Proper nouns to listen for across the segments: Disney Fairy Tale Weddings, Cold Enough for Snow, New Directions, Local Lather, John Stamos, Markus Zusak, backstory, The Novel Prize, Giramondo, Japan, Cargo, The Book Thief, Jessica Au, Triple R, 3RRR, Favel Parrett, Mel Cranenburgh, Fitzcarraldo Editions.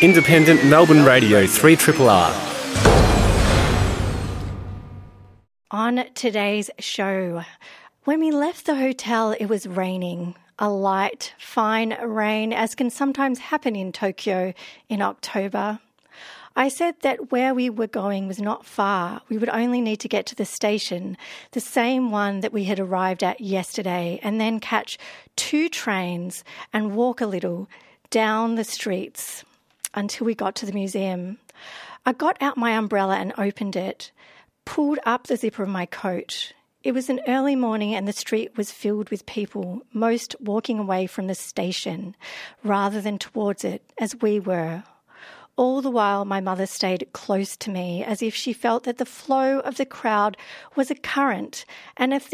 Independent Melbourne Radio 3RRR. On today's show, when we left the hotel, it was raining. A light, fine rain, as can sometimes happen in Tokyo in October. I said that where we were going was not far. We would only need to get to the station, the same one that we had arrived at yesterday, and then catch two trains and walk a little down the streets until we got to the museum. I got out my umbrella and opened it, pulled up the zipper of my coat. It was an early morning and the street was filled with people, most walking away from the station rather than towards it, as we were. All the while, my mother stayed close to me, as if she felt that the flow of the crowd was a current, and if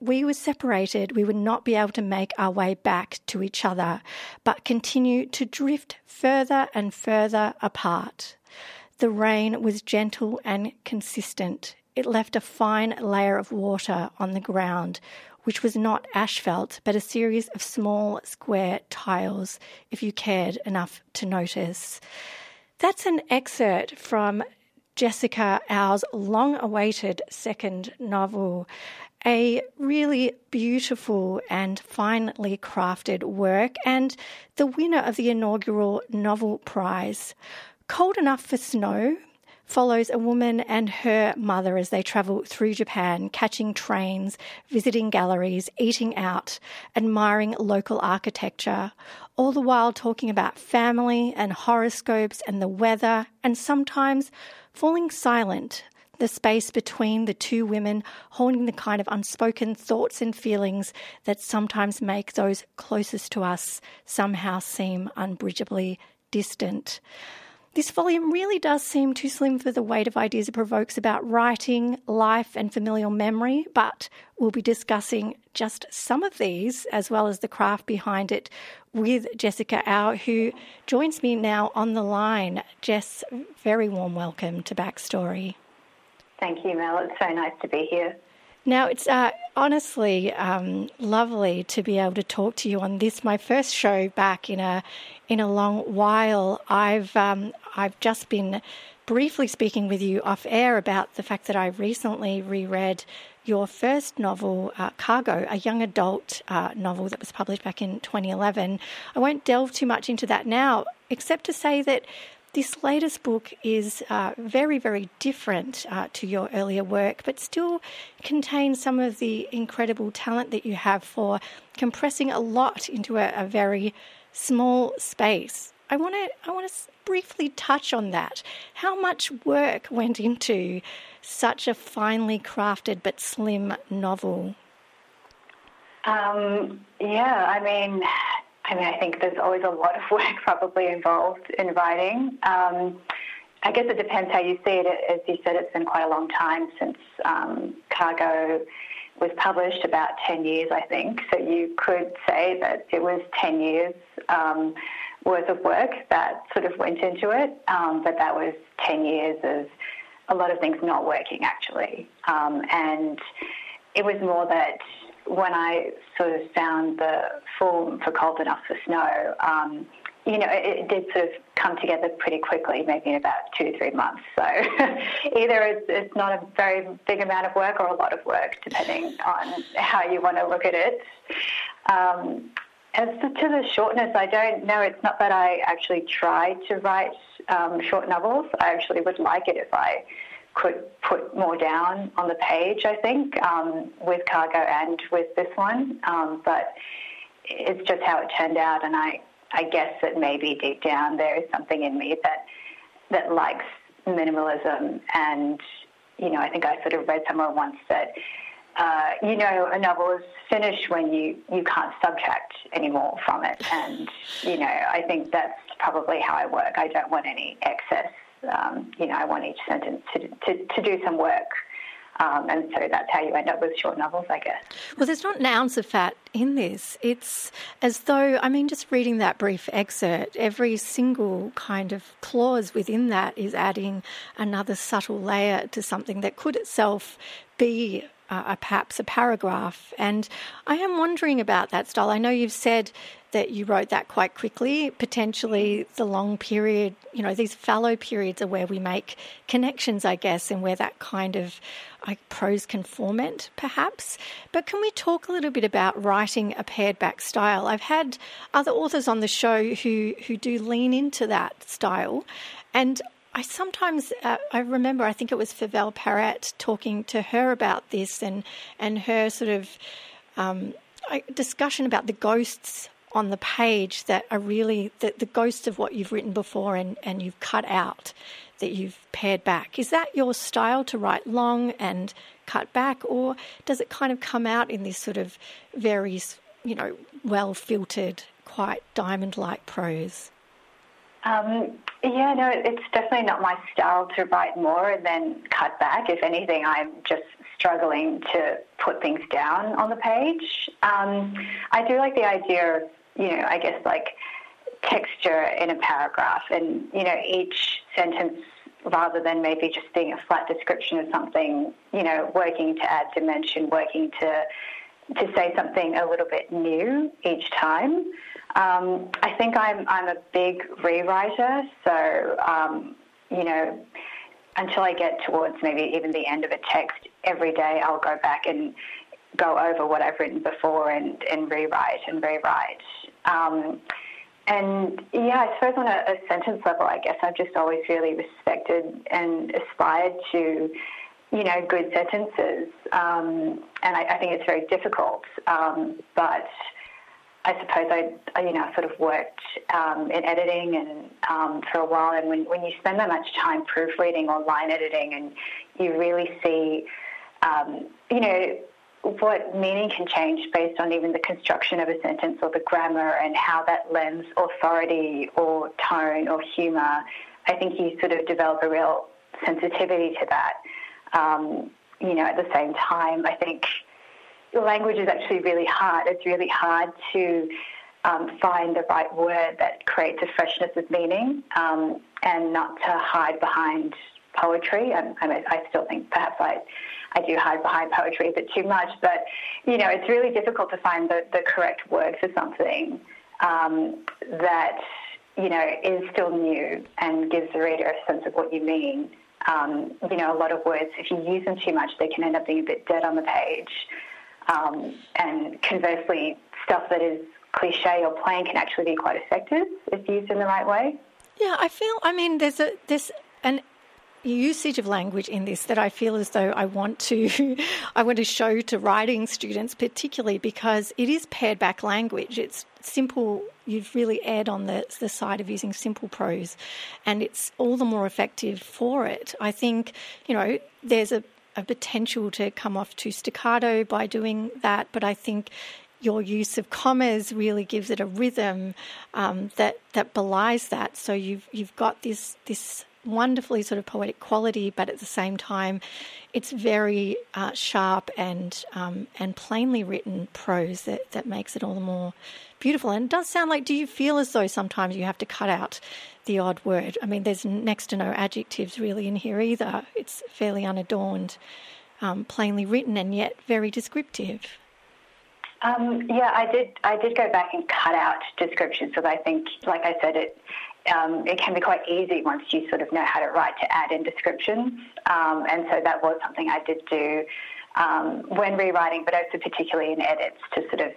we were separated, we would not be able to make our way back to each other, but continue to drift further and further apart. The rain was gentle and consistent. It left a fine layer of water on the ground, which was not asphalt, but a series of small square tiles, if you cared enough to notice. That's an excerpt from Jessica Au's long-awaited second novel, a really beautiful and finely crafted work, and the winner of the inaugural Novel Prize. Cold Enough for Snow follows a woman and her mother as they travel through Japan, catching trains, visiting galleries, eating out, admiring local architecture, all the while talking about family and horoscopes and the weather, and sometimes falling silent, the space between the two women holding the kind of unspoken thoughts and feelings that sometimes make those closest to us somehow seem unbridgeably distant. This volume really does seem too slim for the weight of ideas it provokes about writing, life and familial memory, but we'll be discussing just some of these as well as the craft behind it with Jessica Au, who joins me now on the line. Jess, very warm welcome to Backstory. Thank you, Mel. It's so nice to be here. Now, it's honestly lovely to be able to talk to you on this, my first show back in a long while. I've just been briefly speaking with you off air about the fact that I recently reread your first novel, Cargo, a young adult novel that was published back in 2011. I won't delve too much into that now, except to say that this latest book is very, very different to your earlier work, but still contains some of the incredible talent that you have for compressing a lot into a very small space. I want to briefly touch on that. How much work went into such a finely crafted but slim novel? I think there's always a lot of work probably involved in writing. I guess it depends how you see it. As you said, it's been quite a long time since Cargo was published, about 10 years, I think. So you could say that it was 10 years worth of work that sort of went into it, but that was 10 years of a lot of things not working, actually. And it was more that when I sort of found the form for Cold Enough for Snow, it did sort of come together pretty quickly, maybe in about 2 to 3 months. So either it's not a very big amount of work or a lot of work, depending on how you want to look at it. As to the shortness, I don't know. It's not that I actually try to write short novels. I actually would like it if I could put more down on the page, I think, with Cargo and with this one. But it's just how it turned out, and I guess that maybe deep down there is something in me that likes minimalism. And, I think I sort of read somewhere once that, a novel is finished when you can't subtract any more from it. And, I think that's probably how I work. I don't want any excess I want each sentence to do some work. And so that's how you end up with short novels, I guess. Well, there's not an ounce of fat in this. It's as though, just reading that brief excerpt, every single kind of clause within that is adding another subtle layer to something that could itself be perhaps a paragraph. And I am wondering about that style. I know you've said that you wrote that quite quickly, potentially the long period, these fallow periods are where we make connections, I guess, and where that kind of prose can ferment, perhaps. But can we talk a little bit about writing a pared-back style? I've had other authors on the show who do lean into that style, and I sometimes, I remember, I think it was Favel Parrett talking to her about this and her sort of discussion about the ghosts on the page that are really the ghosts of what you've written before and you've cut out, that you've pared back. Is that your style, to write long and cut back, or does it kind of come out in this sort of very, well-filtered, quite diamond-like prose? It's definitely not my style to write more and then cut back. If anything, I'm just struggling to put things down on the page. I do like the idea of, texture in a paragraph and, each sentence, rather than maybe just being a flat description of something, working to add dimension, working to say something a little bit new each time. I think I'm a big rewriter, so, until I get towards maybe even the end of a text, every day I'll go back and go over what I've written before and rewrite. I suppose on a sentence level, I guess I've just always really respected and aspired to, good sentences. And I think it's very difficult. But I suppose I sort of worked in editing and for a while. And when you spend that much time proofreading or line editing, and you really see, what meaning can change based on even the construction of a sentence or the grammar and how that lends authority or tone or humour, I think you sort of develop a real sensitivity to that. At the same time, I think language is actually really hard. It's really hard to find the right word that creates a freshness of meaning and not to hide behind poetry. I still think perhaps I do hide behind poetry a bit too much, but, it's really difficult to find the correct word for something that, is still new and gives the reader a sense of what you mean. A lot of words, if you use them too much, they can end up being a bit dead on the page. And conversely, stuff that is cliche or plain can actually be quite effective if used in the right way. Yeah, I feel, there's an usage of language in this that I feel as though I want to show to writing students, particularly because it is pared back language. It's simple. You've really erred on the side of using simple prose, and it's all the more effective for it. I think, there's a potential to come off too staccato by doing that, but I think your use of commas really gives it a rhythm that belies that. So you've got this wonderfully sort of poetic quality, but at the same time, it's very sharp and plainly written prose that makes it all the more beautiful. And it does sound like, do you feel as though sometimes you have to cut out the odd word? There's next to no adjectives really in here either. It's fairly unadorned, plainly written, and yet very descriptive. I did go back and cut out descriptions, because I think, like I said, it can be quite easy once you sort of know how to write to add in descriptions. And so that was something I did do when rewriting, but also particularly in edits, to sort of,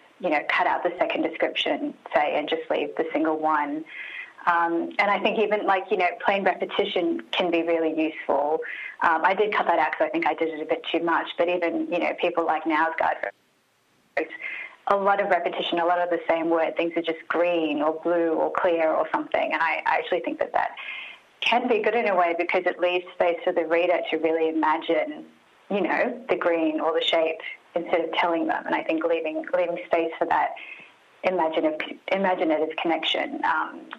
cut out the second description, say, and just leave the single one. And I think even plain repetition can be really useful. I did cut that out because I think I did it a bit too much, but even, people like Now's Guide, a lot of repetition, a lot of the same word. Things are just green or blue or clear or something. And I actually think that can be good in a way, because it leaves space for the reader to really imagine, the green or the shape, instead of telling them. And I think leaving space for that imaginative connection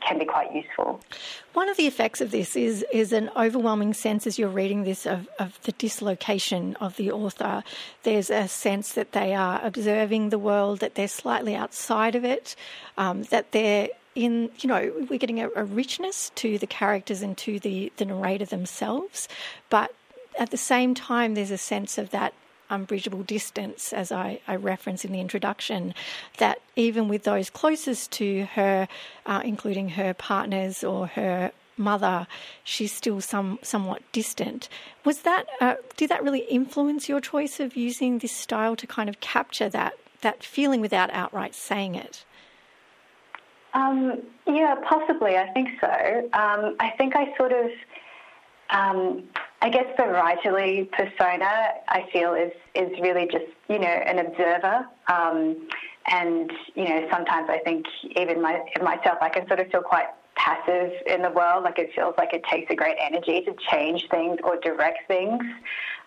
can be quite useful. One of the effects of this is an overwhelming sense as you're reading this of the dislocation of the author. There's a sense that they are observing the world, that they're slightly outside of it, that they're in, you know, we're getting a richness to the characters and to the narrator themselves, but at the same time there's a sense of that unbridgeable distance, as I reference in the introduction, that even with those closest to her, including her partners or her mother, she's still somewhat distant. Was that did that really influence your choice of using this style to kind of capture that feeling without outright saying it? Yeah, possibly. I think so. I think I sort of, I guess the writerly persona, I feel, is really just, you know, an observer. And, you know, sometimes I think even myself, I can sort of feel quite passive in the world. Like, it feels like it takes a great energy to change things or direct things.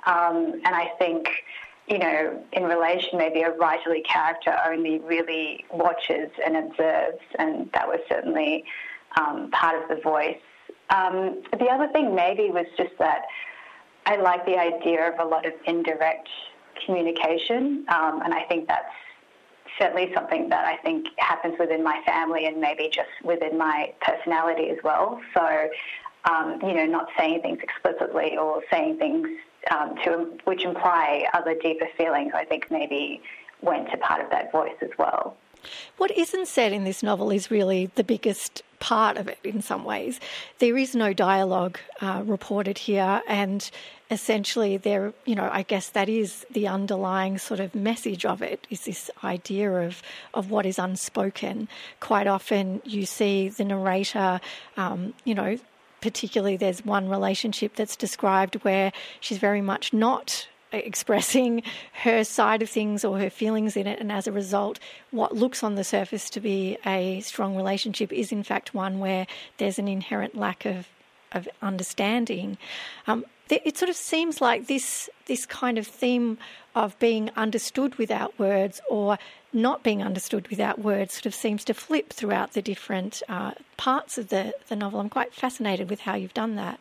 And I think, you know, in relation, maybe a writerly character only really watches and observes, and that was certainly part of the voice. The other thing maybe was just that I like the idea of a lot of indirect communication, and I think that's certainly something that I think happens within my family and maybe just within my personality as well. So, you know, not saying things explicitly or saying things which imply other deeper feelings, I think maybe went to part of that voice as well. What isn't said in this novel is really the biggest part of it in some ways. There is no dialogue reported here, and essentially there, you know, I guess that is the underlying sort of message of it, is this idea of what is unspoken. Quite often you see the narrator, you know, particularly there's one relationship that's described where she's very much not expressing her side of things or her feelings in it, and as a result what looks on the surface to be a strong relationship is in fact one where there's an inherent lack of understanding. It sort of seems like this kind of theme of being understood without words or not being understood without words sort of seems to flip throughout the different parts of the novel. I'm quite fascinated with how you've done that.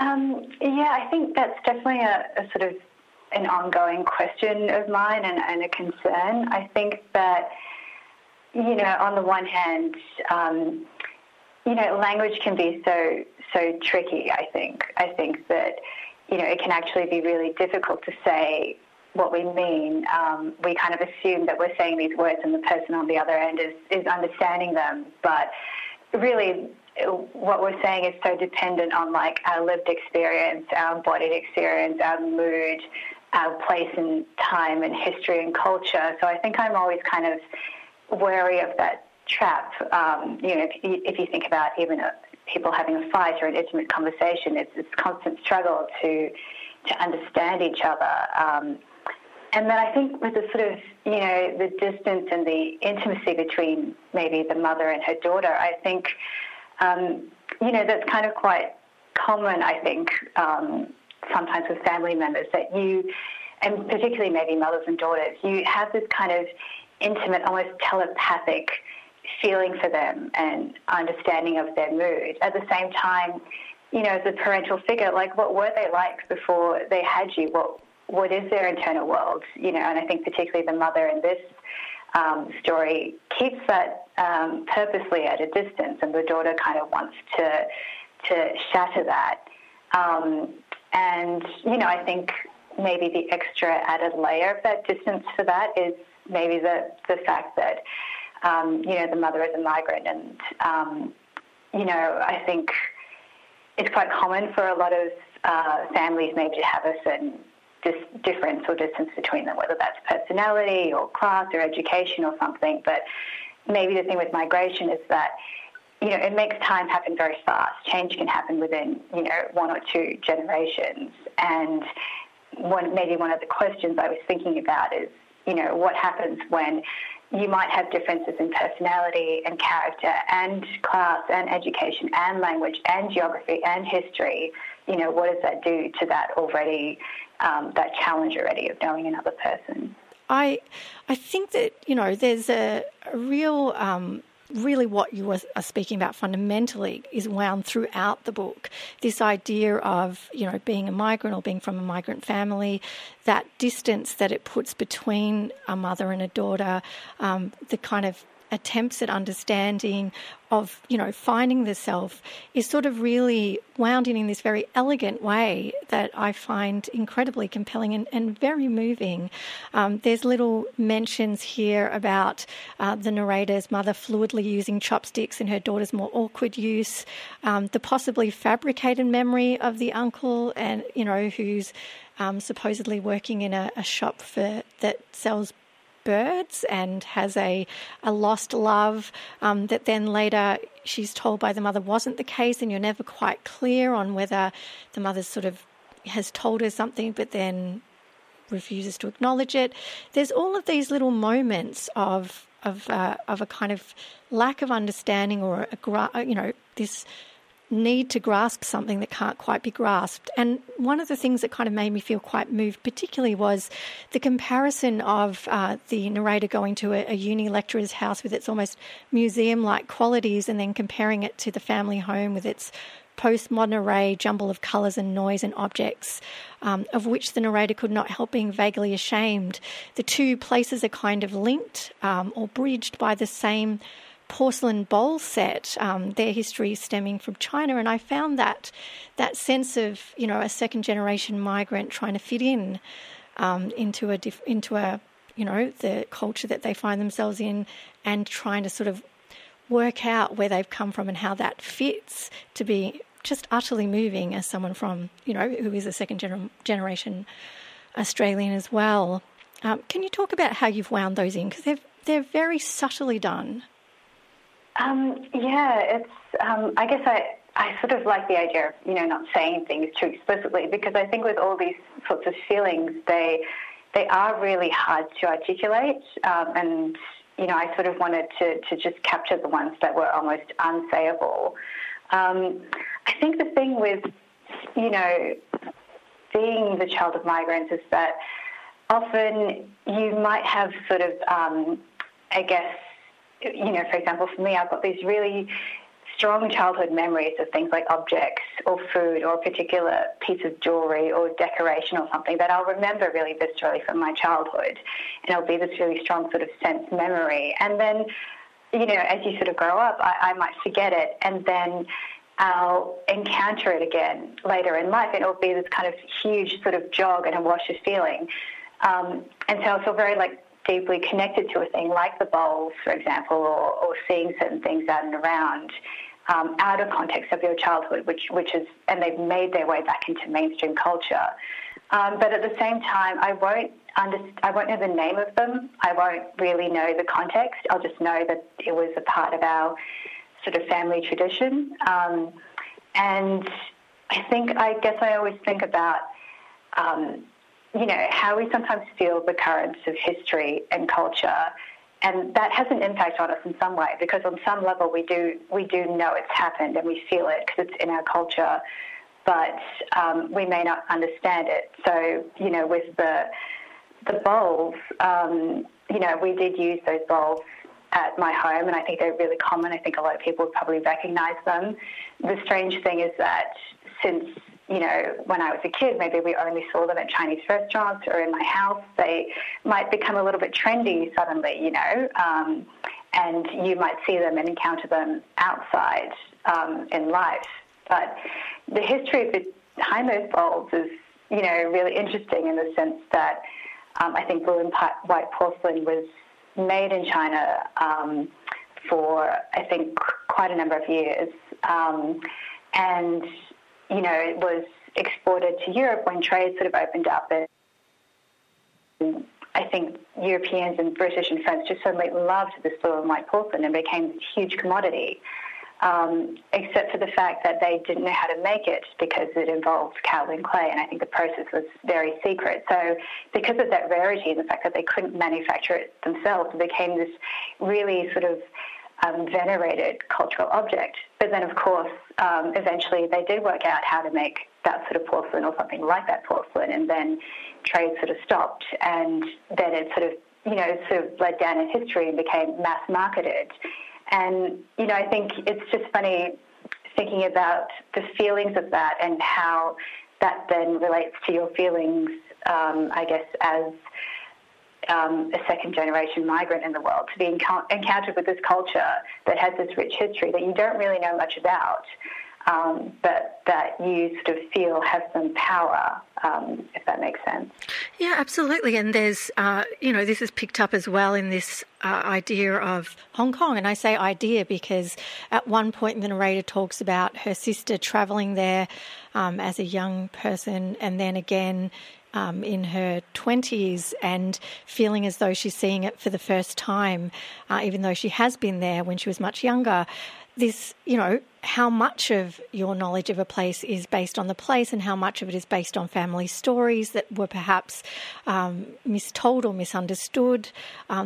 Yeah, I think that's definitely a sort of an ongoing question of mine and a concern. I think that, you know, on the one hand, you know, language can be so tricky, I think. I think that, you know, it can actually be really difficult to say what we mean. We kind of assume that we're saying these words and the person on the other end is understanding them, but really what we're saying is so dependent on, like, our lived experience, our embodied experience, our mood, our place in time and history and culture. So I think I'm always kind of wary of that trap. You know, if you think about even people having a fight or an intimate conversation, it's a constant struggle to understand each other. And then I think with the sort of, you know, the distance and the intimacy between maybe the mother and her daughter, I think, you know, that's kind of quite common, I think, sometimes with family members, that you, and particularly maybe mothers and daughters, you have this kind of intimate, almost telepathic feeling for them and understanding of their mood. At the same time, you know, as a parental figure, like, what were they like before they had you? What is their internal world? You know, and I think particularly the mother in this story keeps that purposely at a distance, and the daughter kind of wants to shatter that. And, you know, I think maybe the extra added layer of that distance for that is maybe the fact that, you know, the mother is a migrant, and, you know, I think it's quite common for a lot of families maybe to have a certain difference or distance between them, whether that's personality or class or education or something. But maybe the thing with migration is that, you know, it makes time happen very fast. Change can happen within, you know, one or two generations. And maybe one of the questions I was thinking about is, you know, what happens when you might have differences in personality and character and class and education and language and geography and history. You know, what does that do to that challenge already of knowing another person? I think that, you know, there's a real, really what you were speaking about fundamentally is wound throughout the book. This idea of, you know, being a migrant or being from a migrant family, that distance that it puts between a mother and a daughter, the kind of attempts at understanding of, you know, finding the self is sort of really wound in this very elegant way that I find incredibly compelling and very moving. There's little mentions here about the narrator's mother fluidly using chopsticks and her daughter's more awkward use, the possibly fabricated memory of the uncle and, you know, who's supposedly working in a shop for that sells birds and has a lost love that then later she's told by the mother wasn't the case, and you're never quite clear on whether the mother sort of has told her something but then refuses to acknowledge it. There's all of these little moments of a kind of lack of understanding or this need to grasp something that can't quite be grasped. And one of the things that kind of made me feel quite moved particularly was the comparison of the narrator going to a uni lecturer's house with its almost museum-like qualities and then comparing it to the family home with its postmodern array, jumble of colours and noise and objects, of which the narrator could not help being vaguely ashamed. The two places are kind of linked or bridged by the same porcelain bowl set, their history stemming from China. And I found that sense of, you know, a second generation migrant trying to fit in into a, you know, the culture that they find themselves in and trying to sort of work out where they've come from and how that fits, to be just utterly moving as someone from, you know, who is a second generation Australian as well. Can you talk about how you've wound those in? Because they're very subtly done. I guess I sort of like the idea of, you know, not saying things too explicitly, because I think with all these sorts of feelings, they are really hard to articulate, and, you know, I sort of wanted to just capture the ones that were almost unsayable. I think the thing with, you know, being the child of migrants is that often you might have sort of, I guess, you know, for example, for me, I've got these really strong childhood memories of things like objects or food or a particular piece of jewellery or decoration or something that I'll remember really viscerally from my childhood, and it'll be this really strong sort of sense memory. And then, you know, as you sort of grow up, I might forget it, and then I'll encounter it again later in life, and it'll be this kind of huge sort of jog and a wash of feeling. And so I feel very, like, deeply connected to a thing like the bowls, for example, or seeing certain things out and around, out of context of your childhood, which is, and they've made their way back into mainstream culture. But at the same time, I won't know the name of them. I won't really know the context. I'll just know that it was a part of our sort of family tradition. And I guess I always think about, you know, how we sometimes feel the currents of history and culture, and that has an impact on us in some way, because on some level we do know it's happened and we feel it because it's in our culture, but we may not understand it. So, you know, with the bowls, you know, we did use those bowls at my home, and I think they're really common. I think a lot of people would probably recognise them. The strange thing is that since, you know, when I was a kid, maybe we only saw them at Chinese restaurants or in my house, they might become a little bit trendy suddenly, you know, and you might see them and encounter them outside in life. But the history behind those bowls is, you know, really interesting in the sense that I think blue and white porcelain was made in China for, I think, quite a number of years. And, you know, it was exported to Europe when trade sort of opened up, and I think Europeans and British and French just suddenly loved this blue and white porcelain and became this huge commodity, except for the fact that they didn't know how to make it because it involved cow and clay, and I think the process was very secret. So because of that rarity and the fact that they couldn't manufacture it themselves, it became this really sort of venerated cultural object. But then, of course, eventually they did work out how to make that sort of porcelain or something like that porcelain, and then trade sort of stopped, and then it sort of, you know, sort of bled down in history and became mass marketed. And, you know, I think it's just funny thinking about the feelings of that and how that then relates to your feelings, I guess, as a second-generation migrant in the world, to be encountered with this culture that has this rich history that you don't really know much about, but that you sort of feel has some power, if that makes sense. Yeah, absolutely. And there's, you know, this is picked up as well in this idea of Hong Kong. And I say idea because at one point the narrator talks about her sister travelling there as a young person, and then again in her 20s, and feeling as though she's seeing it for the first time, even though she has been there when she was much younger. This, you know, how much of your knowledge of a place is based on the place and how much of it is based on family stories that were perhaps mistold or misunderstood.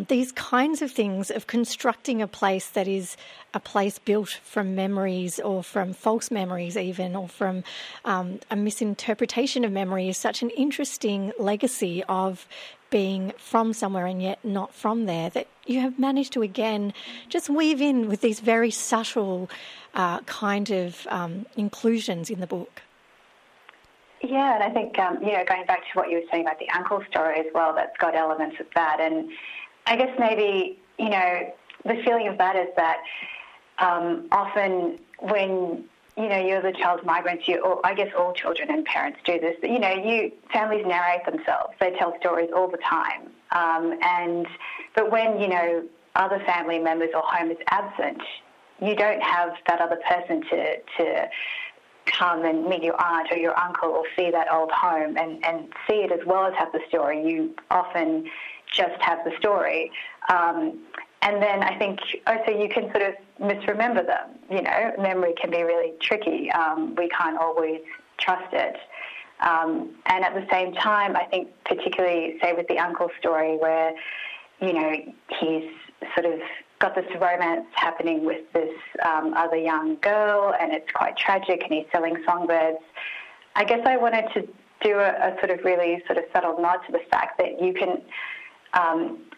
These kinds of things of constructing a place that is a place built from memories or from false memories even, or from a misinterpretation of memory, is such an interesting legacy of being from somewhere and yet not from there, that you have managed to again just weave in with these very subtle kind of inclusions in the book. Yeah, and I think, you know, going back to what you were saying about the uncle story as well, that's got elements of that. And I guess maybe, you know, the feeling of that is that often when, you know, you're the child migrants, or I guess all children and parents do this, but, you know, families narrate themselves. They tell stories all the time. But when, you know, other family members or home is absent, you don't have that other person to come and meet your aunt or your uncle or see that old home and see it as well as have the story. You often just have the story. And then I think also you can sort of misremember them, you know. Memory can be really tricky. We can't always trust it. And at the same time, I think particularly, say, with the uncle story where, you know, he's sort of got this romance happening with this other young girl, and it's quite tragic, and he's selling songbirds. I guess I wanted to do a sort of really sort of subtle nod to the fact that you can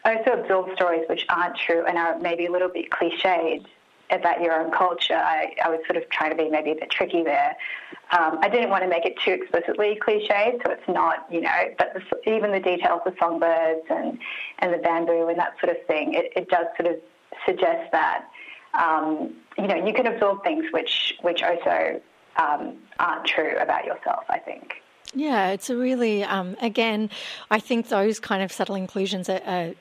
also absorb stories which aren't true and are maybe a little bit cliched about your own culture. I was sort of trying to be maybe a bit tricky there. I didn't want to make it too explicitly cliched, so it's not, you know, but even the details of songbirds and the bamboo and that sort of thing, it does sort of suggest that, you know, you can absorb things which also aren't true about yourself, I think. Yeah, it's a really, again, I think those kind of subtle inclusions are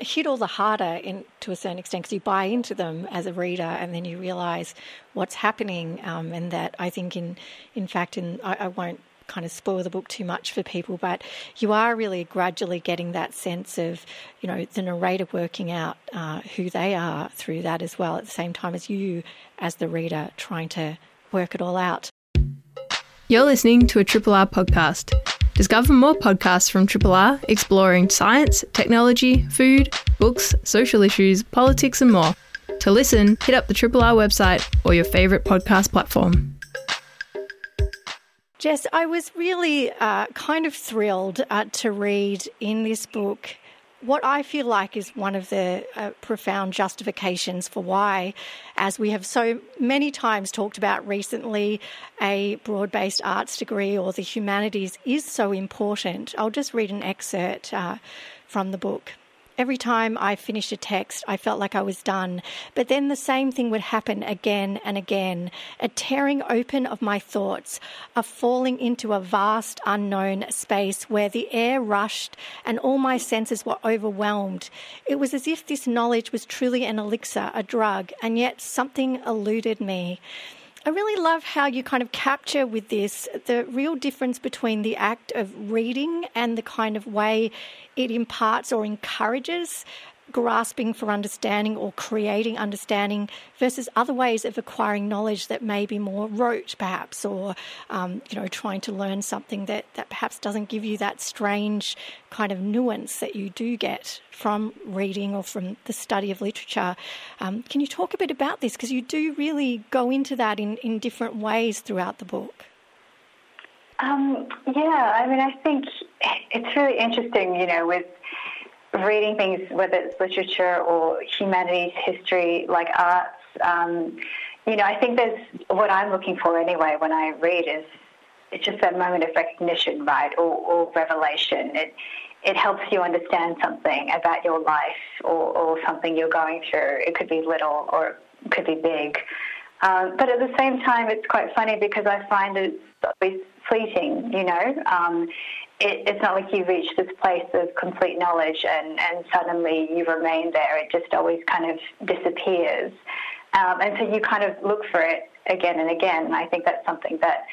hit all the harder to a certain extent because you buy into them as a reader, and then you realise what's happening, and that I think I won't kind of spoil the book too much for people, but you are really gradually getting that sense of, you know, the narrator working out who they are through that as well, at the same time as you as the reader trying to work it all out. You're listening to a Triple R podcast. Discover more podcasts from Triple R exploring science, technology, food, books, social issues, politics and more. To listen, hit up the Triple R website or your favourite podcast platform. Jess, I was really kind of thrilled to read in this book what I feel like is one of the profound justifications for why, as we have so many times talked about recently, a broad-based arts degree or the humanities is so important. I'll just read an excerpt from the book. Every time I finished a text, I felt like I was done. But then the same thing would happen again and again, a tearing open of my thoughts, a falling into a vast unknown space where the air rushed and all my senses were overwhelmed. It was as if this knowledge was truly an elixir, a drug, and yet something eluded me. I really love how you kind of capture with this the real difference between the act of reading and the kind of way it imparts or encourages grasping for understanding or creating understanding versus other ways of acquiring knowledge that may be more rote perhaps, or trying to learn something that perhaps doesn't give you that strange kind of nuance that you do get from reading or from the study of literature. Can you talk a bit about this, because you do really go into that in different ways throughout the book? I think it's really interesting, with reading things, whether it's literature or humanities, history, like arts. I think there's what I'm looking for anyway when I read it's just that moment of recognition, right, or revelation. It helps you understand something about your life or something you're going through. It could be little or it could be big. But at the same time, it's quite funny because I find it's always fleeting, It's not like you reach this place of complete knowledge and suddenly you remain there. It just always kind of disappears. And so you kind of look for it again and again. And I think that's something that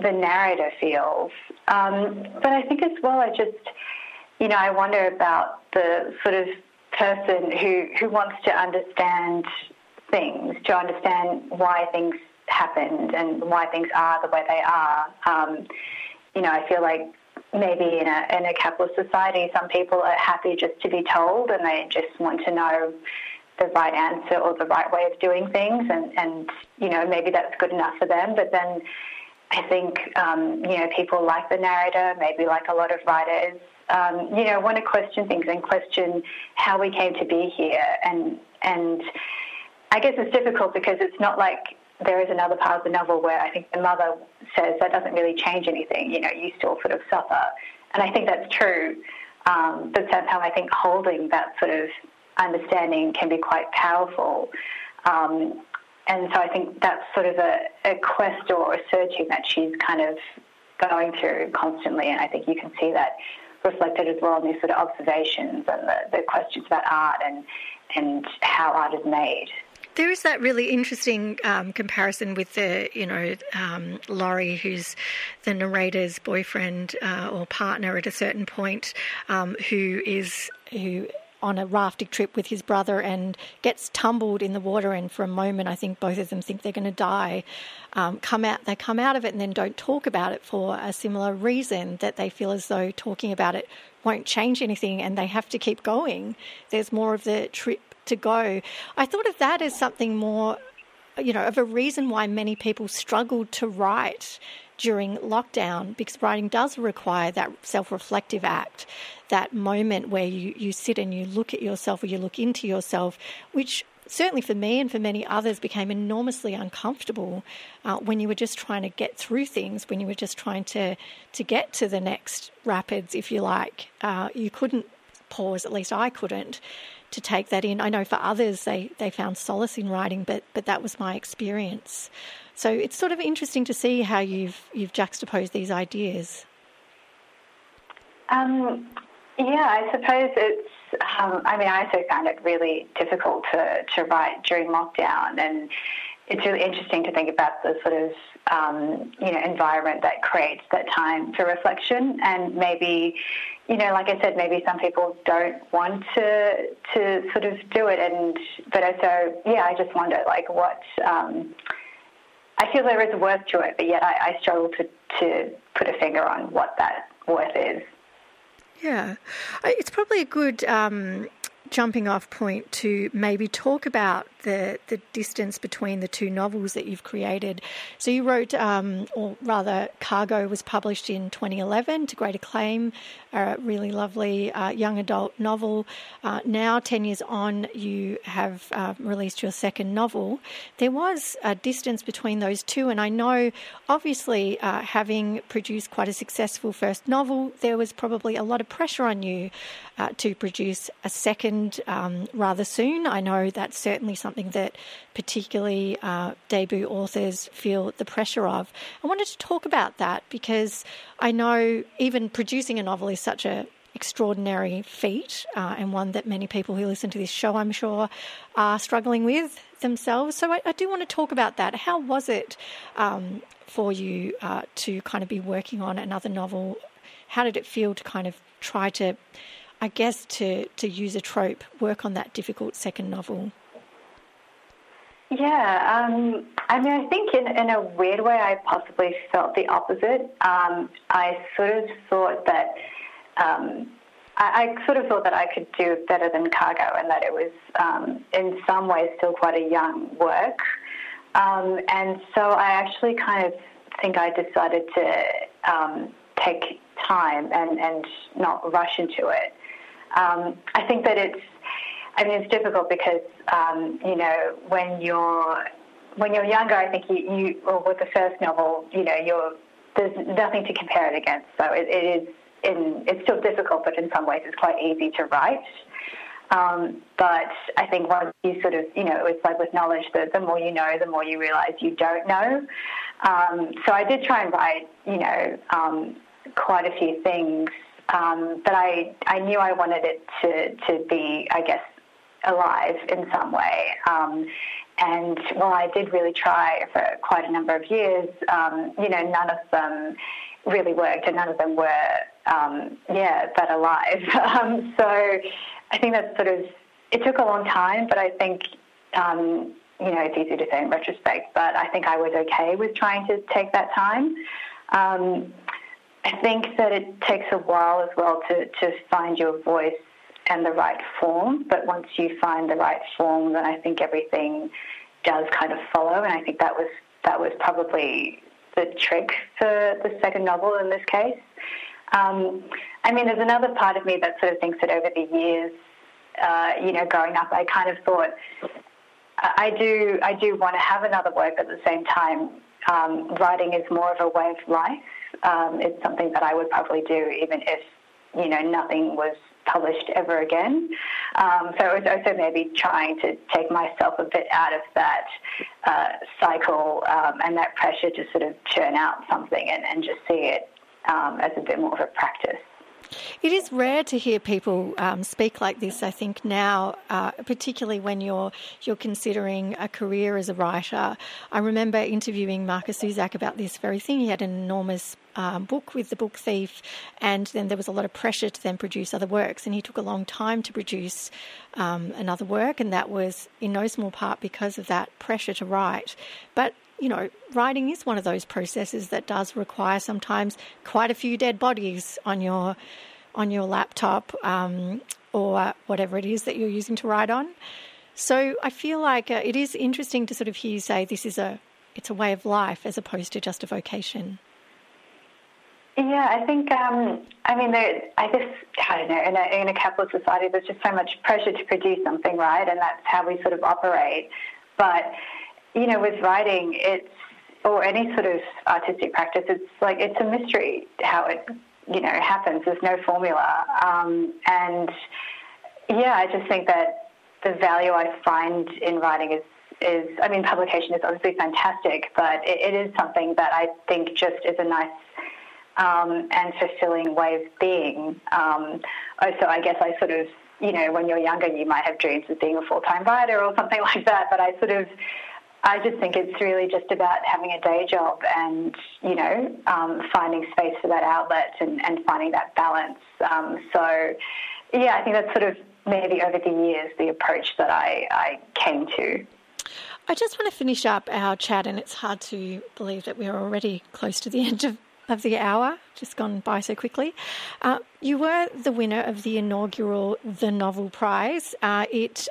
the narrator feels. But I think as well, I just, I wonder about the sort of person who wants to understand things, to understand why things happened and why things are the way they are. I feel like maybe in a capitalist society, some people are happy just to be told and they just want to know the right answer or the right way of doing things. And maybe that's good enough for them. But then I think, people like the narrator, maybe like a lot of writers, want to question things and question how we came to be here. And I guess it's difficult because it's not like there is another part of the novel where I think the mother says that doesn't really change anything, you still sort of suffer. And I think that's true. But somehow I think holding that sort of understanding can be quite powerful. And so I think that's sort of a quest or a searching that she's kind of going through constantly. And I think you can see that reflected as well in these sort of observations and the questions about art and how art is made. There is that really interesting comparison with the, Laurie, who's the narrator's boyfriend or partner at a certain point, who on a rafting trip with his brother and gets tumbled in the water, and for a moment I think both of them think they're going to die. They come out of it and then don't talk about it for a similar reason, that they feel as though talking about it won't change anything and they have to keep going. There's more of the trip to go. I thought of that as something more, of a reason why many people struggled to write during lockdown, because writing does require that self-reflective act, that moment where you sit and you look at yourself or you look into yourself, which certainly for me and for many others became enormously uncomfortable when you were just trying to get through things, when you were just trying to get to the next rapids, if you like. You couldn't pause, at least I couldn't, to take that in. I know for others they found solace in writing, but that was my experience. So it's sort of interesting to see how you've juxtaposed these ideas. I suppose it's. I also found it really difficult to write during lockdown, and it's really interesting to think about the sort of environment that creates that time for reflection. And maybe, like I said, maybe some people don't want to sort of do it. But also, I just wonder, like, what I feel there is worth to it, but yet I struggle to put a finger on what that worth is. Yeah, it's probably a good jumping off point to maybe talk about the distance between the two novels that you've created. So you wrote, Cargo was published in 2011 to great acclaim, a really lovely young adult novel. Now, 10 years on, you have released your second novel. There was a distance between those two, and I know, obviously, having produced quite a successful first novel, there was probably a lot of pressure on you to produce a second rather soon. I know that's certainly something that particularly debut authors feel the pressure of. I wanted to talk about that because I know even producing a novel is such an extraordinary feat and one that many people who listen to this show, I'm sure, are struggling with themselves. So I do want to talk about that. How was it for you to kind of be working on another novel? How did it feel to kind of try to I guess, to use a trope, work on that difficult second novel? Yeah, I mean, I think in a weird way I possibly felt the opposite. I sort of thought that I sort of thought that I could do better than Cargo, and that it was in some ways still quite a young work. And so I actually kind of think I decided to take time and not rush into it. I think that it's, I mean, it's difficult because, you know, when you're younger, I think you with the first novel, you know, there's nothing to compare it against. So it's still difficult, but in some ways it's quite easy to write. But I think once you sort of, you know, it's like with knowledge, that the more you know, the more you realise you don't know. So I did try and write, you know, quite a few things, but I knew I wanted it to be, I guess, alive in some way. And while I did really try for quite a number of years, you know, none of them really worked, and none of them were, that alive. So I think that's sort of, it took a long time, but I think, you know, it's easy to say in retrospect, but I think I was okay with trying to take that time. I think that it takes a while as well to find your voice and the right form, but once you find the right form, then I think everything does kind of follow, and I think that was probably the trick for the second novel in this case. I mean, there's another part of me that sort of thinks that over the years, you know, growing up, I kind of thought I do want to have another work, but at the same time, writing is more of a way of life. It's something that I would probably do even if, you know, nothing was published ever again. So it was also maybe trying to take myself a bit out of that cycle and that pressure to sort of churn out something and just see it as a bit more of a practice. It is rare to hear people speak like this, I think, now, particularly when you're considering a career as a writer. I remember interviewing Markus Zusak about this very thing. He had an enormous book with The Book Thief, and then there was a lot of pressure to then produce other works, and he took a long time to produce another work, and that was in no small part because of that pressure to write. But you know, writing is one of those processes that does require sometimes quite a few dead bodies on your laptop or whatever it is that you're using to write on. So I feel like it is interesting to sort of hear you say it's a way of life as opposed to just a vocation. Yeah, I think, I mean, in a capitalist society, there's just so much pressure to produce something, right? And that's how we sort of operate. But you know, with writing, it's, or any sort of artistic practice, it's like, it's a mystery how it, you know, happens. There's no formula. And yeah, I just think that the value I find in writing is I mean, publication is obviously fantastic, but it is something that I think just is a nice and fulfilling way of being. Also, I guess I sort of, you know, when you're younger, you might have dreams of being a full-time writer or something like that, but I just think it's really just about having a day job and, you know, finding space for that outlet and finding that balance. So, yeah, I think that's sort of maybe over the years the approach that I came to. I just want to finish up our chat, and it's hard to believe that we're already close to the end of the hour, just gone by so quickly. You were the winner of the inaugural The Novel Prize. It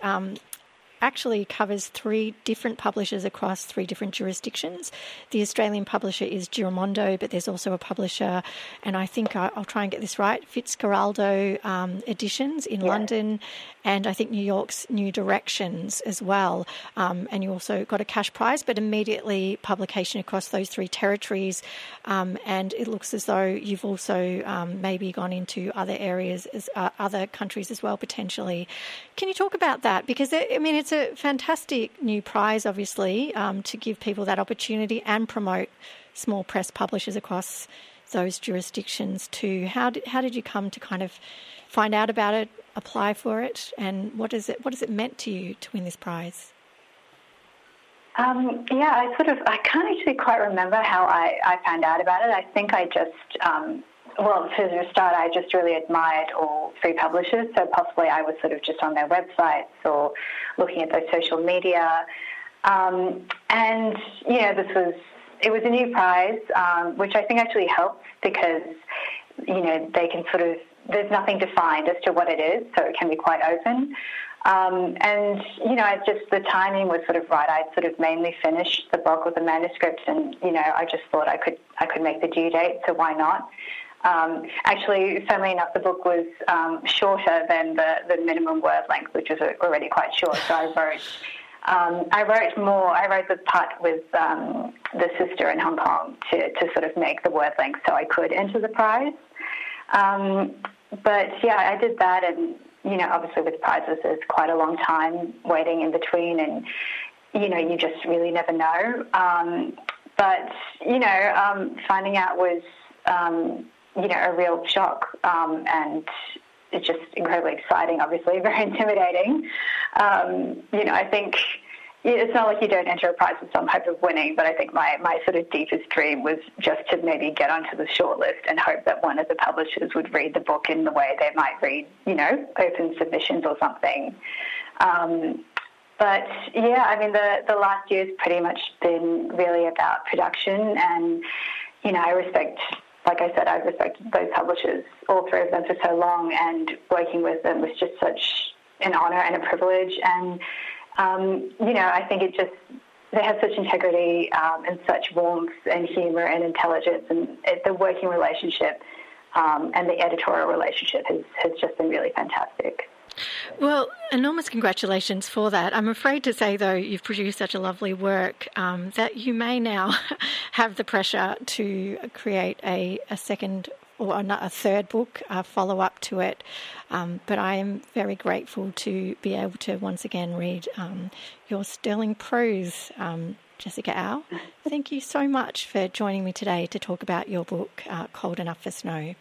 actually covers three different publishers across three different jurisdictions. The Australian publisher is Giramondo, but there's also a publisher, and I think I'll try and get this right, Fitzcarraldo Editions in London, and I think New York's New Directions as well. And you also got a cash prize, but immediately publication across those three territories. And it looks as though you've also maybe gone into other areas, other countries as well, potentially. Can you talk about that? Because, I mean, it's a fantastic new prize, obviously, to give people that opportunity and promote small press publishers across those jurisdictions too. How did you come to kind of find out about it, apply for it, and what is it meant to you to win this prize? I can't actually quite remember how I found out about it. I think I just well, to start, I just really admired all three publishers, so possibly I was sort of just on their websites or looking at their social media. And, you know, it was a new prize, which I think actually helped because, you know, they can sort of, there's nothing defined as to what it is, so it can be quite open. And, you know, I just, the timing was sort of right. I'd sort of mainly finished the bulk of the manuscript and, you know, I just thought I could make the due date, so why not? Actually, funnily enough, the book was shorter than the minimum word length, which was already quite short, so I wrote the part with the sister in Hong Kong to sort of make the word length so I could enter the prize. But, yeah, I did that and, you know, obviously with prizes there's quite a long time waiting in between and, you know, you just really never know. But, you know, finding out was, you know, a real shock and it's just incredibly exciting, obviously, very intimidating. You know, I think it's not like you don't enter a prize with some hope of winning, but I think my sort of deepest dream was just to maybe get onto the shortlist and hope that one of the publishers would read the book in the way they might read, you know, open submissions or something. But, yeah, I mean, the last year's pretty much been really about production and, you know, I've respected those publishers, all three of them, for so long, and working with them was just such an honour and a privilege. And, you know, I think they have such integrity and such warmth and humour and intelligence, and the working relationship and the editorial relationship has just been really fantastic. Well, enormous congratulations for that. I'm afraid to say, though, you've produced such a lovely work that you may now have the pressure to create a second or a third book, a follow-up to it. But I am very grateful to be able to once again read your sterling prose, Jessica Au. Thank you so much for joining me today to talk about your book, Cold Enough for Snow.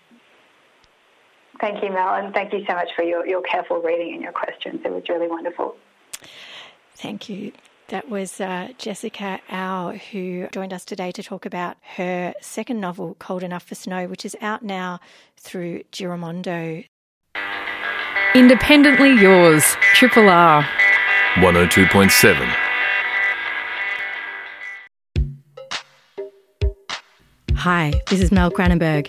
Thank you, Mel, and thank you so much for your careful reading and your questions. It was really wonderful. Thank you. That was Jessica Au, who joined us today to talk about her second novel, Cold Enough for Snow, which is out now through Giramondo. Independently yours, Triple R. 102.7. Hi, this is Mel Cranenburgh.